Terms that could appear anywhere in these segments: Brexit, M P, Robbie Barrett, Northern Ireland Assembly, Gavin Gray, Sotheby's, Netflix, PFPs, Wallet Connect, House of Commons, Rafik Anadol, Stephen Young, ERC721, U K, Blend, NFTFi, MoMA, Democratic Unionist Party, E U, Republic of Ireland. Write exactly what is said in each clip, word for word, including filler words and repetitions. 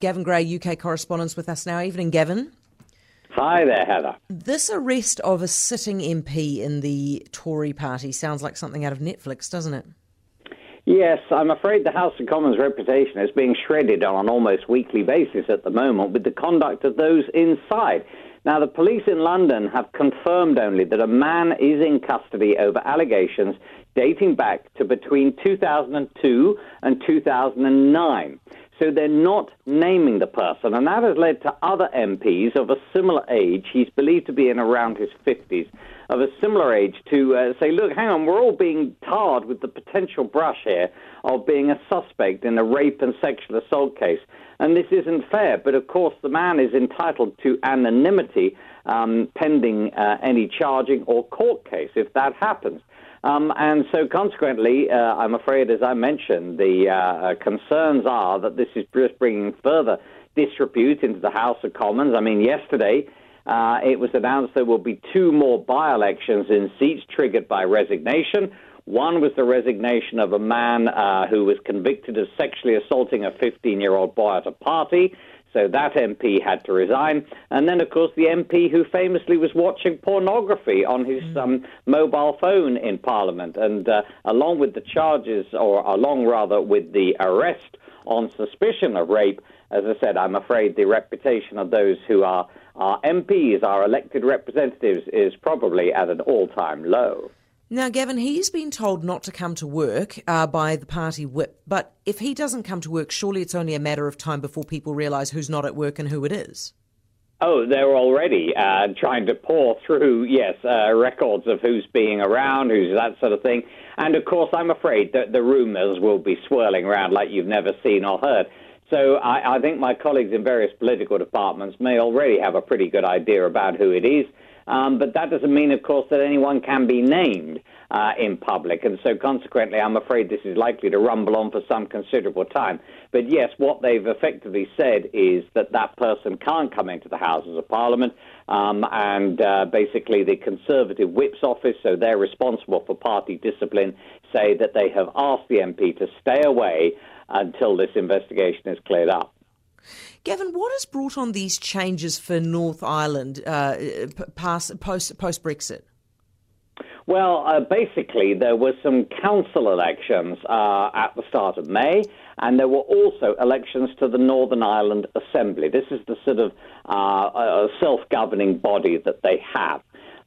Gavin Gray, U K correspondent, with us now. Evening, Gavin. Hi there, Heather. This arrest of a sitting M P in the Tory party sounds like something out of Netflix, doesn't it? Yes, I'm afraid the House of Commons reputation is being shredded on an almost weekly basis at the moment with the conduct of those inside. Now, the police in London have confirmed only that a man is in custody over allegations dating back to between two thousand two and two thousand nine. So they're not naming the person, and that has led to other M Ps of a similar age, he's believed to be in around his fifties, of a similar age to uh, say, look, hang on, we're all being tarred with the potential brush here of being a suspect in a rape and sexual assault case. And this isn't fair, but of course the man is entitled to anonymity um, pending uh, any charging or court case if that happens. Um, and so consequently, uh, I'm afraid, as I mentioned, the uh, concerns are that this is just bringing further disrepute into the House of Commons. I mean, yesterday uh, it was announced there will be two more by-elections in seats triggered by resignation. One was the resignation of a man uh, who was convicted of sexually assaulting a fifteen-year-old boy at a party. So that M P had to resign. And then, of course, the M P who famously was watching pornography on his um, mobile phone in Parliament. And uh, along with the charges, or along rather with the arrest on suspicion of rape, as I said, I'm afraid the reputation of those who are our M Ps, our elected representatives, is probably at an all-time low. Now, Gavin, he's been told not to come to work uh, by the party whip, but if he doesn't come to work, surely it's only a matter of time before people realise who's not at work and who it is. Oh, they're already uh, trying to pour through, yes, uh, records of who's being around, who's that sort of thing. And, of course, I'm afraid that the rumours will be swirling around like you've never seen or heard. So I, I think my colleagues in various political departments may already have a pretty good idea about who it is. Um, but that doesn't mean, of course, that anyone can be named uh, in public. And so consequently, I'm afraid this is likely to rumble on for some considerable time. But yes, what they've effectively said is that that person can't come into the Houses of Parliament. Um, and uh, basically the Conservative Whip's office, so they're responsible for party discipline, say that they have asked the M P to stay away until this investigation is cleared up. Gavin, what has brought on these changes for North Ireland uh, past, post, post-Brexit? Well, uh, basically, there were some council elections uh, at the start of May, and there were also elections to the Northern Ireland Assembly. This is the sort of uh, self-governing body that they have.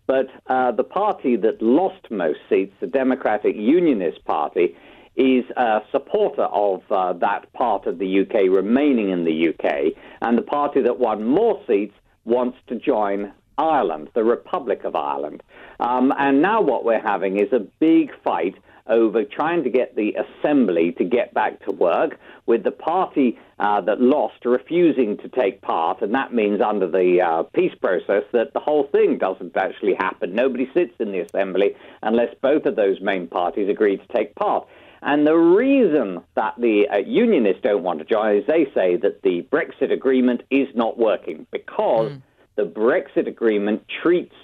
But uh, the party that lost most seats, the Democratic Unionist Party, is a supporter of uh, that part of the U K remaining in the U K, and the party that won more seats wants to join Ireland, the Republic of Ireland. Um, and now what we're having is a big fight over trying to get the Assembly to get back to work, with the party uh, that lost refusing to take part, and that means under the uh, peace process that the whole thing doesn't actually happen. Nobody sits in the Assembly unless both of those main parties agree to take part. And the reason that the uh, unionists don't want to join is they say that the Brexit agreement is not working because mm. the Brexit agreement treats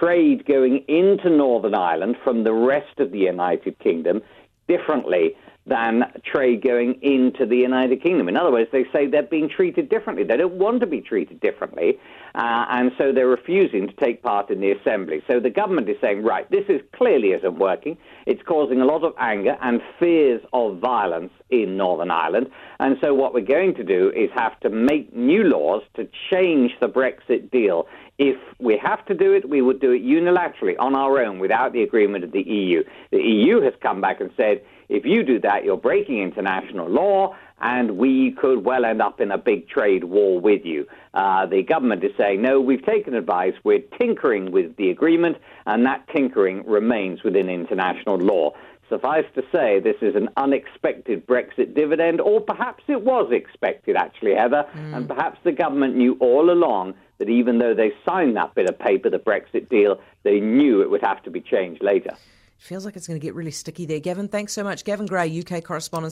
trade going into Northern Ireland from the rest of the United Kingdom differently than trade going into the United Kingdom. In other words, they say they're being treated differently. They don't want to be treated differently, uh, and so they're refusing to take part in the Assembly. So the government is saying, right, this is clearly isn't working. It's causing a lot of anger and fears of violence in Northern Ireland. And so what we're going to do is have to make new laws to change the Brexit deal. If we have to do it, we would do it unilaterally on our own without the agreement of the E U. The E U has come back and said, if you do that, you're breaking international law, and we could well end up in a big trade war with you. Uh, the government is saying, no, we've taken advice, we're tinkering with the agreement, and that tinkering remains within international law. Suffice to say, this is an unexpected Brexit dividend, or perhaps it was expected, actually, Heather, mm. and perhaps the government knew all along that even though they signed that bit of paper, the Brexit deal, they knew it would have to be changed later. Feels like it's going to get really sticky there. Gavin, thanks so much. Gavin Gray, U K correspondent.